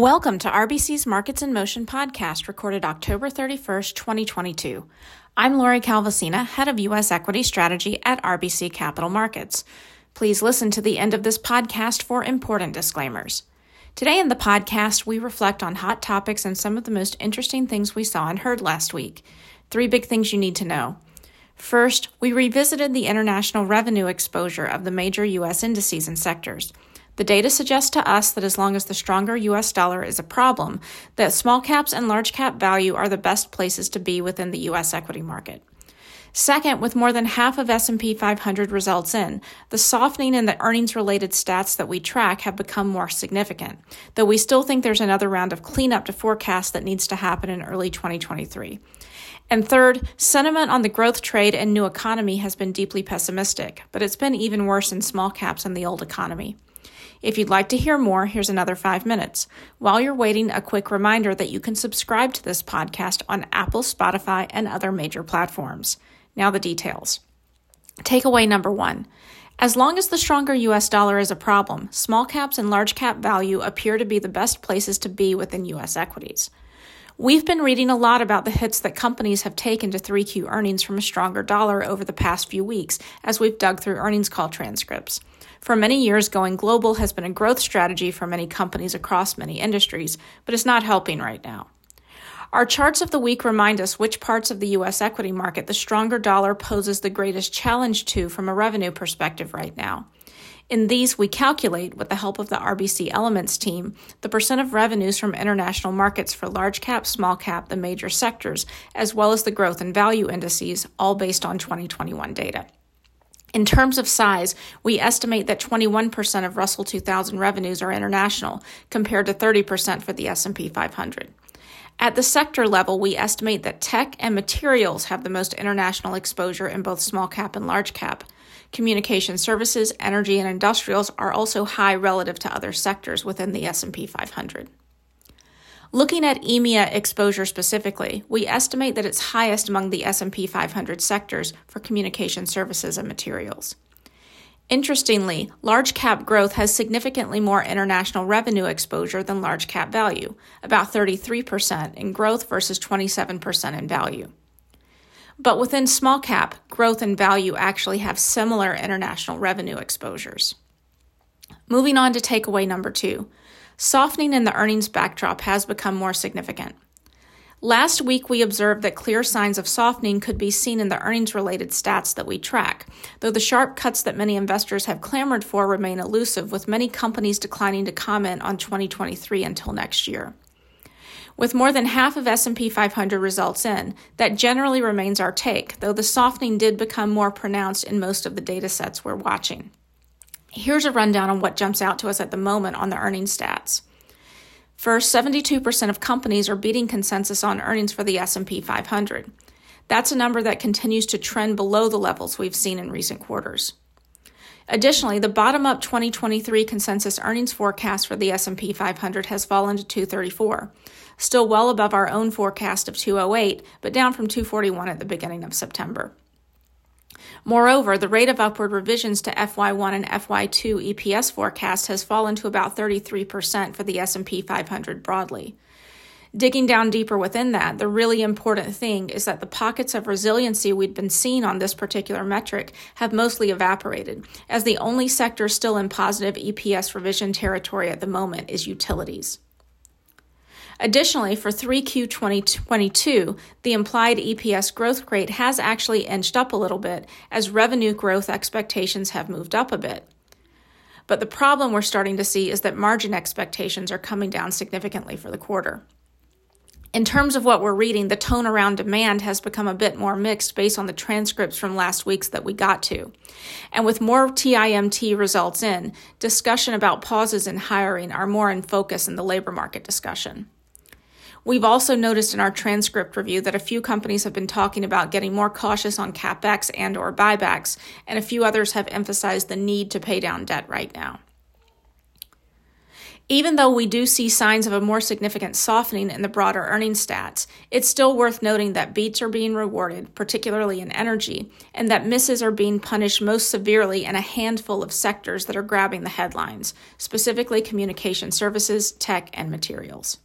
Welcome to RBC's Markets in Motion podcast, recorded October 31st, 2022. I'm Lori Calvasina, Head of U.S. Equity Strategy at RBC Capital Markets. Please listen to the end of this podcast for important disclaimers. Today in the podcast, we reflect on hot topics and some of the most interesting things we saw and heard last week. Three big things you need to know. First, we revisited the international revenue exposure of the major U.S. indices and sectors. The data suggests to us that as long as the stronger U.S. dollar is a problem, that small caps and large cap value are the best places to be within the U.S. equity market. Second, with more than half of S&P 500 results in, the softening in the earnings-related stats that we track have become more significant, though we still think there's another round of cleanup to forecast that needs to happen in early 2023. And third, sentiment on the growth trade and new economy has been deeply pessimistic, but it's been even worse in small caps and the old economy. If you'd like to hear more, here's another 5 minutes. While you're waiting, a quick reminder that you can subscribe to this podcast on Apple, Spotify, and other major platforms. Now the details. Takeaway number one. As long as the stronger U.S. dollar is a problem, small caps and large cap value appear to be the best places to be within U.S. equities. We've been reading a lot about the hits that companies have taken to 3Q earnings from a stronger dollar over the past few weeks as we've dug through earnings call transcripts. For many years, going global has been a growth strategy for many companies across many industries, but it's not helping right now. Our charts of the week remind us which parts of the U.S. equity market the stronger dollar poses the greatest challenge to from a revenue perspective right now. In these, we calculate, with the help of the RBC Elements team, the percent of revenues from international markets for large cap, small cap, the major sectors, as well as the growth and value indices, all based on 2021 data. In terms of size, we estimate that 21% of Russell 2000 revenues are international, compared to 30% for the S&P 500. At the sector level, we estimate that tech and materials have the most international exposure in both small cap and large cap. Communication services, energy, and industrials are also high relative to other sectors within the S&P 500. Looking at EMEA exposure specifically, we estimate that it's highest among the S&P 500 sectors for communication services and materials. Interestingly, large cap growth has significantly more international revenue exposure than large cap value, about 33% in growth versus 27% in value. But within small cap, growth and value actually have similar international revenue exposures. Moving on to takeaway number two, softening in the earnings backdrop has become more significant. Last week, we observed that clear signs of softening could be seen in the earnings-related stats that we track, though the sharp cuts that many investors have clamored for remain elusive, with many companies declining to comment on 2023 until next year. With more than half of S&P 500 results in, that generally remains our take, though the softening did become more pronounced in most of the data sets we're watching. Here's a rundown on what jumps out to us at the moment on the earnings stats. First, 72% of companies are beating consensus on earnings for the S&P 500. That's a number that continues to trend below the levels we've seen in recent quarters. Additionally, the bottom-up 2023 consensus earnings forecast for the S&P 500 has fallen to 234, still well above our own forecast of 208, but down from 241 at the beginning of September. Moreover, the rate of upward revisions to FY1 and FY2 EPS forecasts has fallen to about 33% for the S&P 500 broadly. Digging down deeper within that, the really important thing is that the pockets of resiliency we'd been seeing on this particular metric have mostly evaporated, as the only sector still in positive EPS revision territory at the moment is utilities. Additionally, for 3Q 2022, the implied EPS growth rate has actually inched up a little bit as revenue growth expectations have moved up a bit. But the problem we're starting to see is that margin expectations are coming down significantly for the quarter. In terms of what we're reading, the tone around demand has become a bit more mixed based on the transcripts from last week's that we got to. And with more TIMT results in, discussion about pauses in hiring are more in focus in the labor market discussion. We've also noticed in our transcript review that a few companies have been talking about getting more cautious on CapEx and or buybacks, and a few others have emphasized the need to pay down debt right now. Even though we do see signs of a more significant softening in the broader earnings stats, it's still worth noting that beats are being rewarded, particularly in energy, and that misses are being punished most severely in a handful of sectors that are grabbing the headlines, specifically communication services, tech, and materials.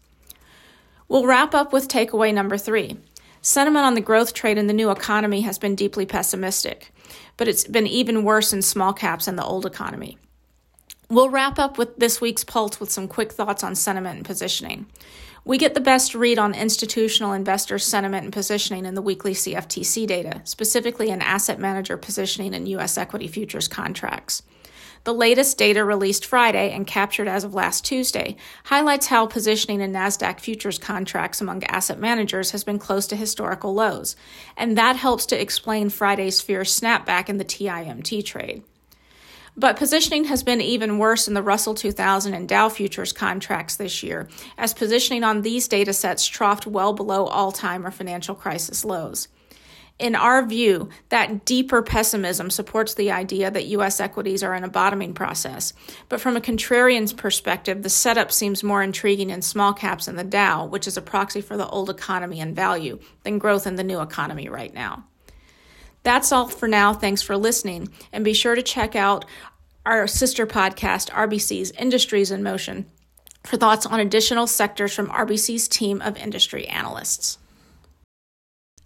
We'll wrap up with takeaway number 3. Sentiment on the growth trade in the new economy has been deeply pessimistic, but it's been even worse in small caps in the old economy. We'll wrap up with this week's Pulse with some quick thoughts on sentiment and positioning. We get the best read on institutional investor sentiment and positioning in the weekly CFTC data, specifically in asset manager positioning in U.S. equity futures contracts. The latest data released Friday and captured as of last Tuesday highlights how positioning in NASDAQ futures contracts among asset managers has been close to historical lows, and that helps to explain Friday's fierce snapback in the TIMT trade. But positioning has been even worse in the Russell 2000 and Dow futures contracts this year, as positioning on these data sets troughed well below all-time or financial crisis lows. In our view, that deeper pessimism supports the idea that U.S. equities are in a bottoming process. But from a contrarian's perspective, the setup seems more intriguing in small caps in the Dow, which is a proxy for the old economy and value, than growth in the new economy right now. That's all for now. Thanks for listening. And be sure to check out our sister podcast, RBC's Industries in Motion, for thoughts on additional sectors from RBC's team of industry analysts.